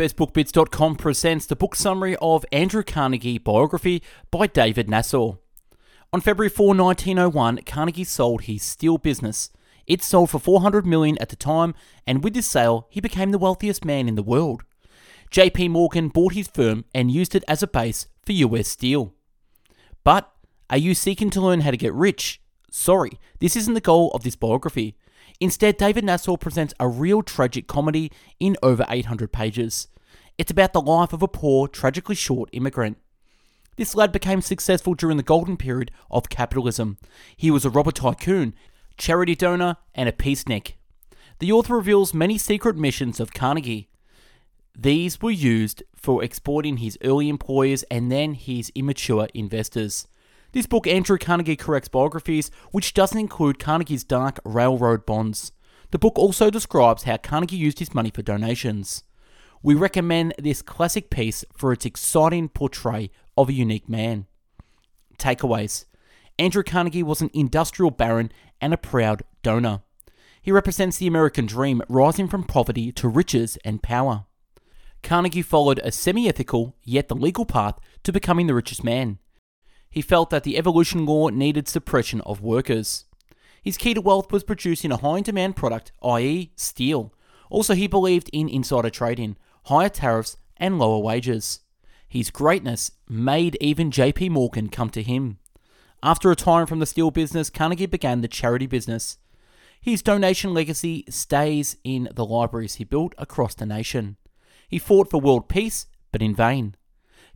BestBookBits.com presents the book summary of Andrew Carnegie biography by David Nasaw. On February 4, 1901, Carnegie sold his steel business. It sold for $400 million at the time, and with this sale, he became the wealthiest man in the world. J.P. Morgan bought his firm and used it as a base for U.S. Steel. But are you seeking to learn how to get rich? Sorry, this isn't the goal of this biography. Instead, David Nasaw presents a real tragic comedy in over 800 pages. It's about the life of a poor, tragically short immigrant. This lad became successful during the golden period of capitalism. He was a robber tycoon, charity donor, and a peacenik. The author reveals many secret missions of Carnegie. These were used for exploiting his early employers and then his immature investors. This book, Andrew Carnegie Corrects Biographies, which doesn't include Carnegie's dark railroad bonds. The book also describes how Carnegie used his money for donations. We recommend this classic piece for its exciting portrayal of a unique man. Takeaways. Andrew Carnegie was an industrial baron and a proud donor. He represents the American dream, rising from poverty to riches and power. Carnegie followed a semi-ethical, yet the legal path to becoming the richest man. He felt that the evolution law needed suppression of workers. His key to wealth was producing a high-in-demand product, i.e. steel. Also, he believed in insider trading, higher tariffs, and lower wages. His greatness made even J.P. Morgan come to him. After retiring from the steel business, Carnegie began the charity business. His donation legacy stays in the libraries he built across the nation. He fought for world peace, but in vain.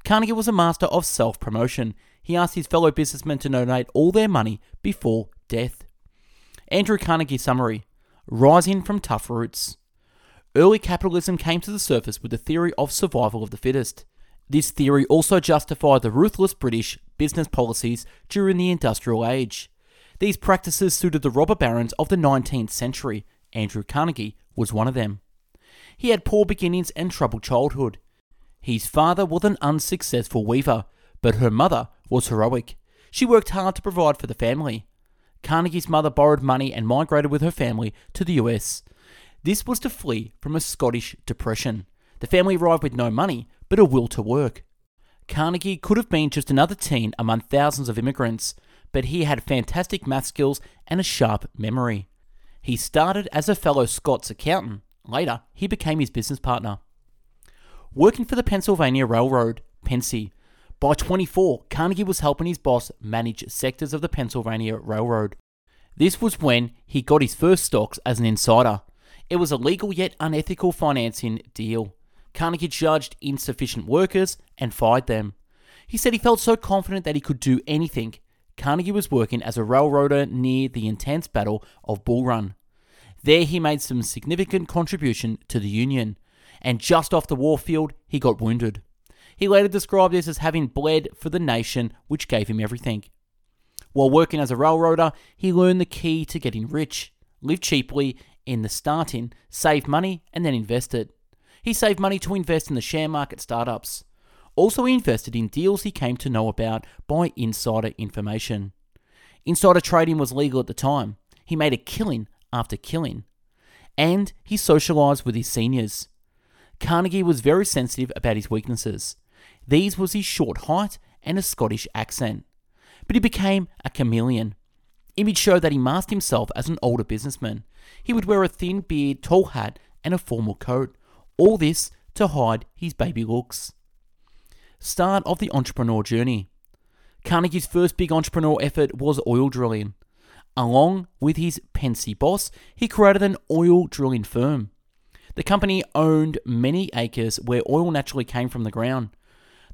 Carnegie was a master of self-promotion. He asked his fellow businessmen to donate all their money before death. Andrew Carnegie summary: rising from tough roots. Early capitalism came to the surface with the theory of survival of the fittest. This theory also justified the ruthless British business policies during the Industrial Age. These practices suited the robber barons of the 19th century. Andrew Carnegie was one of them. He had poor beginnings and troubled childhood. His father was an unsuccessful weaver, but her mother was heroic. She worked hard to provide for the family. Carnegie's mother borrowed money and migrated with her family to the US. This was to flee from a Scottish depression. The family arrived with no money, but a will to work. Carnegie could have been just another teen among thousands of immigrants, but he had fantastic math skills and a sharp memory. He started as a fellow Scots accountant. Later, he became his business partner. Working for the Pennsylvania Railroad, Pennsy. By 24, Carnegie was helping his boss manage sectors of the Pennsylvania Railroad. This was when he got his first stocks as an insider. It was a legal yet unethical financing deal. Carnegie judged insufficient workers and fired them. He said he felt so confident that he could do anything. Carnegie was working as a railroader near the intense Battle of Bull Run. There he made some significant contribution to the Union, and just off the war field, he got wounded. He later described this as having bled for the nation, which gave him everything. While working as a railroader, he learned the key to getting rich: live cheaply in the start-in, save money, and then invest it. He saved money to invest in the share market startups. Also, he invested in deals he came to know about by insider information. Insider trading was legal at the time. He made a killing after killing. And he socialized with his seniors. Carnegie was very sensitive about his weaknesses. These was his short height and a Scottish accent. But he became a chameleon. Image showed that he masked himself as an older businessman. He would wear a thin beard, tall hat, and a formal coat. All this to hide his baby looks. Start of the entrepreneur journey. Carnegie's first big entrepreneur effort was oil drilling. Along with his Pennsy boss, he created an oil drilling firm. The company owned many acres where oil naturally came from the ground.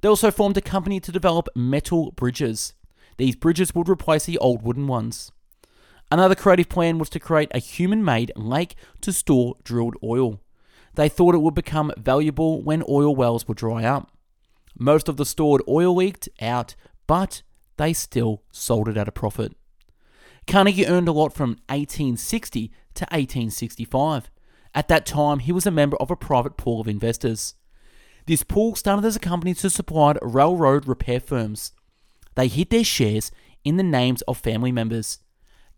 They also formed a company to develop metal bridges. These bridges would replace the old wooden ones. Another creative plan was to create a human-made lake to store drilled oil. They thought it would become valuable when oil wells would dry up. Most of the stored oil leaked out, but they still sold it at a profit. Carnegie earned a lot from 1860 to 1865. At that time, he was a member of a private pool of investors. This pool started as a company to supply railroad repair firms. They hid their shares in the names of family members.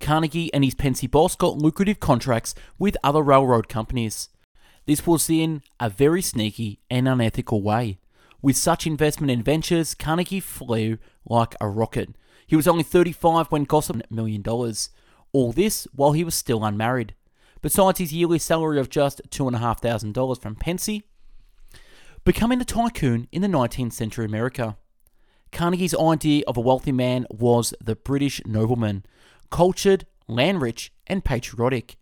Carnegie and his Pennsy boss got lucrative contracts with other railroad companies. This was in a very sneaky and unethical way. With such investment in ventures, Carnegie flew like a rocket. He was only 35 when gossiped $1 million. All this while he was still unmarried. Besides his yearly salary of just $2,500 from Pennsy, becoming a tycoon in the 19th century America. Carnegie's idea of a wealthy man was the British nobleman, cultured, land-rich, and patriotic.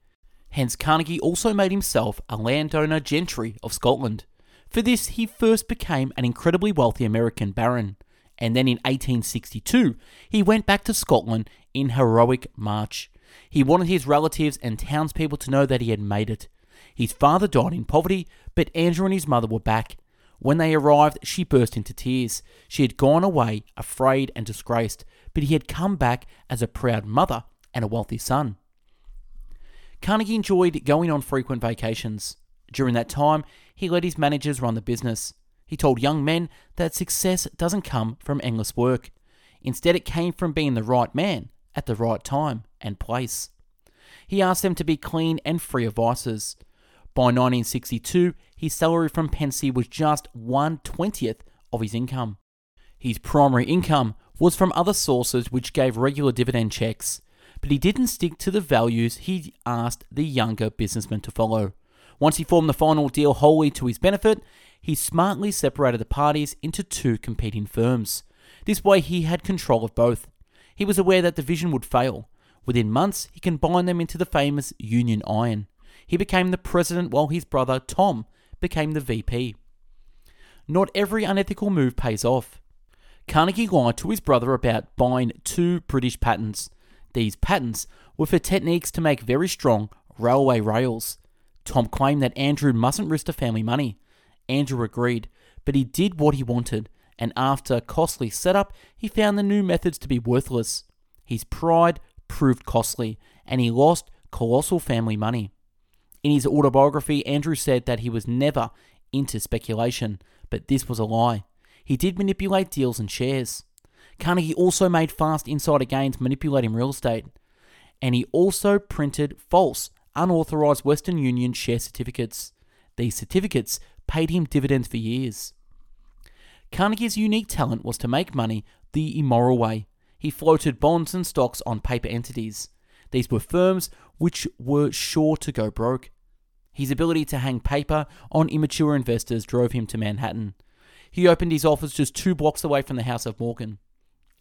Hence, Carnegie also made himself a landowner gentry of Scotland. For this, he first became an incredibly wealthy American baron, and then in 1862, he went back to Scotland in heroic march. He wanted his relatives and townspeople to know that he had made it. His father died in poverty, but Andrew and his mother were back. When they arrived, she burst into tears. She had gone away, afraid and disgraced, but he had come back as a proud mother and a wealthy son. Carnegie enjoyed going on frequent vacations. During that time, he let his managers run the business. He told young men that success doesn't come from endless work. Instead, it came from being the right man at the right time and place. He asked them to be clean and free of vices. By 1962, his salary from Pennsy was just 1/20 of his income. His primary income was from other sources which gave regular dividend checks, but he didn't stick to the values he asked the younger businessman to follow. Once he formed the final deal wholly to his benefit, he smartly separated the parties into two competing firms. This way he had control of both. He was aware that the vision would fail. Within months, he combined them into the famous Union Iron. He became the president while his brother, Tom, became the VP. Not every unethical move pays off. Carnegie lied to his brother about buying two British patents. These patents were for techniques to make very strong railway rails. Tom claimed that Andrew mustn't risk the family money. Andrew agreed, but he did what he wanted, and after a costly setup, he found the new methods to be worthless. His pride proved costly, and he lost colossal family money. In his autobiography, Andrew said that he was never into speculation, but this was a lie. He did manipulate deals and shares. Carnegie also made fast insider gains manipulating real estate, and he also printed false, unauthorized Western Union share certificates. These certificates paid him dividends for years. Carnegie's unique talent was to make money the immoral way. He floated bonds and stocks on paper entities. These were firms which were sure to go broke. His ability to hang paper on immature investors drove him to Manhattan. He opened his office just 2 blocks away from the House of Morgan.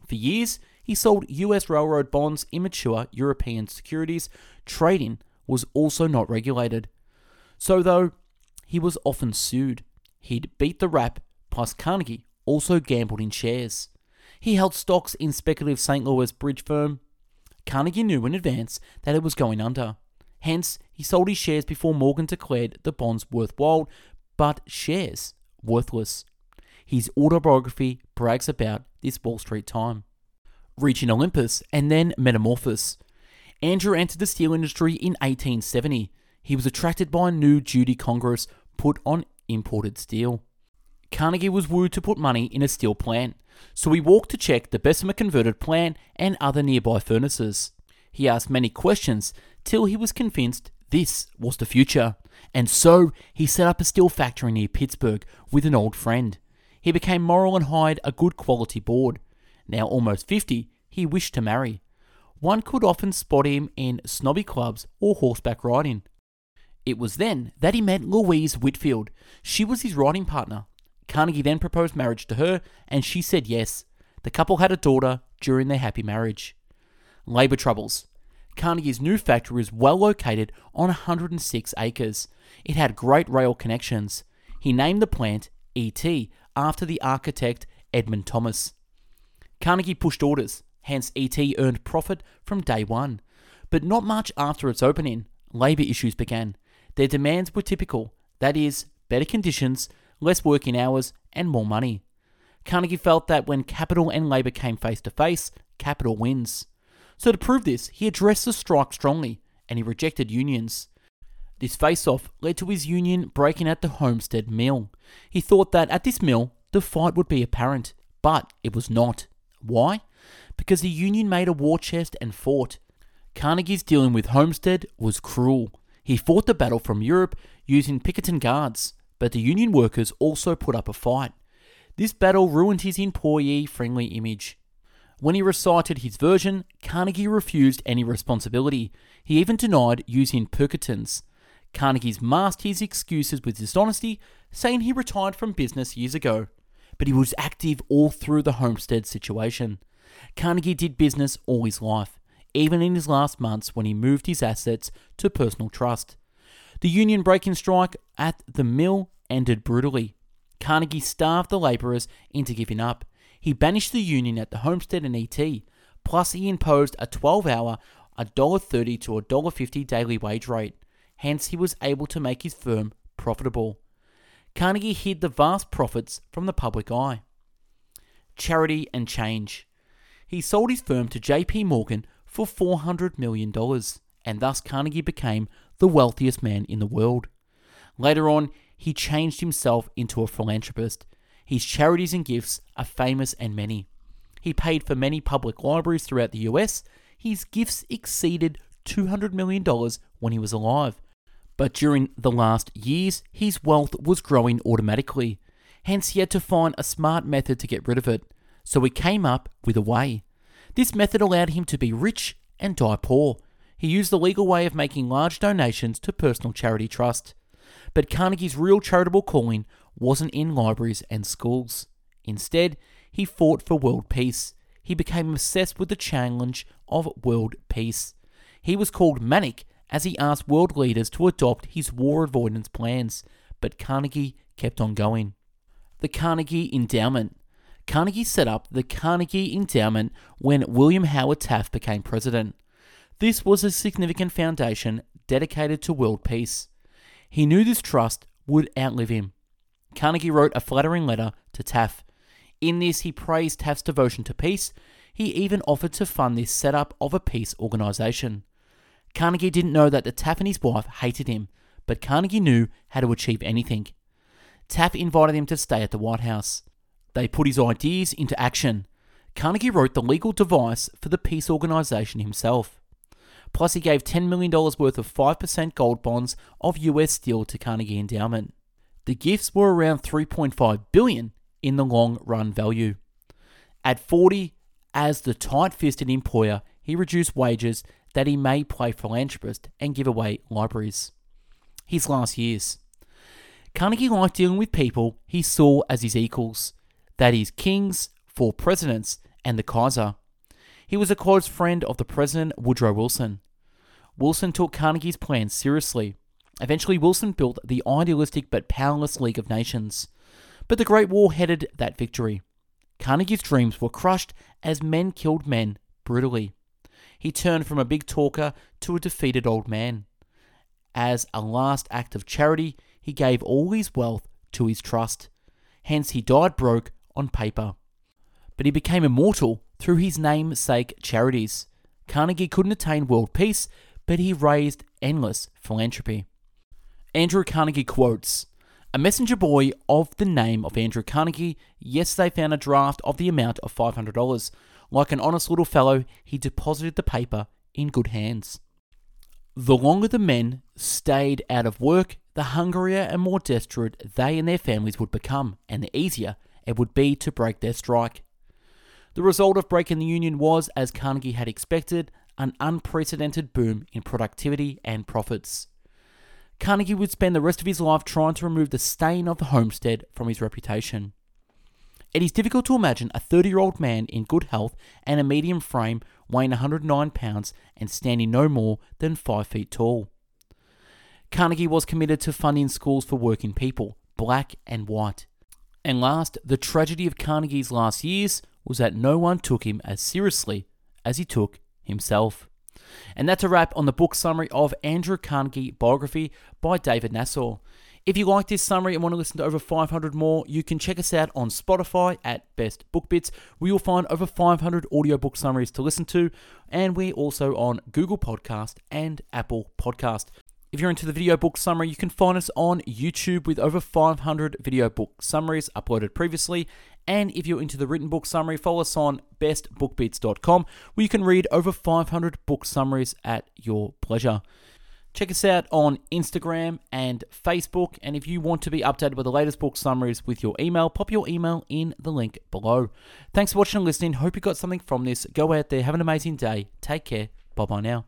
For years, he sold U.S. railroad bonds, immature European securities. Trading was also not regulated. So though, he was often sued. He'd beat the rap, plus Carnegie also gambled in shares. He held stocks in speculative St. Louis bridge firm. Carnegie knew in advance that it was going under. Hence, he sold his shares before Morgan declared the bonds worthwhile, but shares worthless. His autobiography brags about this Wall Street time. Reaching Olympus and then metamorphosis. Andrew entered the steel industry in 1870. He was attracted by a new duty Congress put on imported steel. Carnegie was wooed to put money in a steel plant, so he walked to check the Bessemer converted plant and other nearby furnaces. He asked many questions till he was convinced this was the future, and so he set up a steel factory near Pittsburgh with an old friend. He became moral and hired a good quality board. Now almost 50, he wished to marry. One could often spot him in snobby clubs or horseback riding. It was then that he met Louise Whitfield. She was his riding partner. Carnegie then proposed marriage to her, and she said yes. The couple had a daughter during their happy marriage. Labor troubles. Carnegie's new factory was well located on 106 acres. It had great rail connections. He named the plant E.T. after the architect Edmund Thomas. Carnegie pushed orders, hence E.T. earned profit from day one. But not much after its opening, labor issues began. Their demands were typical, that is, better conditions, less working hours, and more money. Carnegie felt that when capital and labor came face to face, capital wins. So to prove this, he addressed the strike strongly, and he rejected unions. This face-off led to his union breaking at the Homestead Mill. He thought that at this mill, the fight would be apparent, but it was not. Why? Because the union made a war chest and fought. Carnegie's dealing with Homestead was cruel. He fought the battle from Europe, using Pinkerton guards, but the Union workers also put up a fight. This battle ruined his employee-friendly image. When he recited his version, Carnegie refused any responsibility. He even denied using Pinkertons. Carnegie's masked his excuses with dishonesty, saying he retired from business years ago, but he was active all through the Homestead situation. Carnegie did business all his life, even in his last months when he moved his assets to personal trust. The union breaking strike at the mill ended brutally. Carnegie starved the labourers into giving up. He banished the union at the Homestead and ET, plus he imposed a 12-hour, $1.30 to $1.50 daily wage rate. Hence, he was able to make his firm profitable. Carnegie hid the vast profits from the public eye. Charity and change. He sold his firm to J.P. Morgan for $400 million, and thus Carnegie became the wealthiest man in the world. Later on, he changed himself into a philanthropist. His charities and gifts are famous and many. He paid for many public libraries throughout the US. His gifts exceeded $200 million when he was alive. But during the last years, his wealth was growing automatically. Hence, he had to find a smart method to get rid of it. So he came up with a way. This method allowed him to be rich and die poor. He used the legal way of making large donations to personal charity trust. But Carnegie's real charitable calling wasn't in libraries and schools. Instead, he fought for world peace. He became obsessed with the challenge of world peace. He was called manic as he asked world leaders to adopt his war avoidance plans, but Carnegie kept on going. The Carnegie Endowment. Carnegie set up the Carnegie Endowment when William Howard Taft became president. This was a significant foundation dedicated to world peace. He knew this trust would outlive him. Carnegie wrote a flattering letter to Taft. In this, he praised Taft's devotion to peace. He even offered to fund the setup of a peace organization. Carnegie didn't know that the Taft and his wife hated him, but Carnegie knew how to achieve anything. Taft invited him to stay at the White House. They put his ideas into action. Carnegie wrote the legal device for the peace organization himself. Plus, he gave $10 million worth of 5% gold bonds of U.S. Steel to Carnegie Endowment. The gifts were around $3.5 billion in the long-run value. At 40, as the tight-fisted employer, he reduced wages that he may play philanthropist and give away libraries. His last years. Carnegie liked dealing with people he saw as his equals, that is, kings, four presidents, and the Kaiser. He was a close friend of the President Woodrow Wilson. Wilson took Carnegie's plans seriously. Eventually, Wilson built the idealistic but powerless League of Nations. But the Great War headed that victory. Carnegie's dreams were crushed as men killed men brutally. He turned from a big talker to a defeated old man. As a last act of charity, he gave all his wealth to his trust. Hence, he died broke on paper. But he became immortal through his namesake charities. Carnegie couldn't attain world peace, but he raised endless philanthropy. Andrew Carnegie quotes, "A messenger boy of the name of Andrew Carnegie yesterday found a draft of the amount of $500. Like an honest little fellow, he deposited the paper in good hands." The longer the men stayed out of work, the hungrier and more desperate they and their families would become, and the easier it would be to break their strike. The result of breaking the union was, as Carnegie had expected, an unprecedented boom in productivity and profits. Carnegie would spend the rest of his life trying to remove the stain of the homestead from his reputation. It is difficult to imagine a 30-year-old man in good health and a medium frame weighing 109 pounds and standing no more than 5 feet tall. Carnegie was committed to funding schools for working people, black and white. And last, the tragedy of Carnegie's last years was that no one took him as seriously as he took himself. And that's a wrap on the book summary of Andrew Carnegie biography by David Nasaw. If you like this summary and want to listen to over 500 more, you can check us out on Spotify at Best Book Bits, where you'll find over 500 audiobook summaries to listen to, and we're also on Google Podcast and Apple Podcast. If you're into the video book summary, you can find us on YouTube with over 500 video book summaries uploaded previously. And if you're into the written book summary, follow us on BestBookBits.com, where you can read over 500 book summaries at your pleasure. Check us out on Instagram and Facebook. And if you want to be updated with the latest book summaries with your email, pop your email in the link below. Thanks for watching and listening. Hope you got something from this. Go out there. Have an amazing day. Take care. Bye-bye now.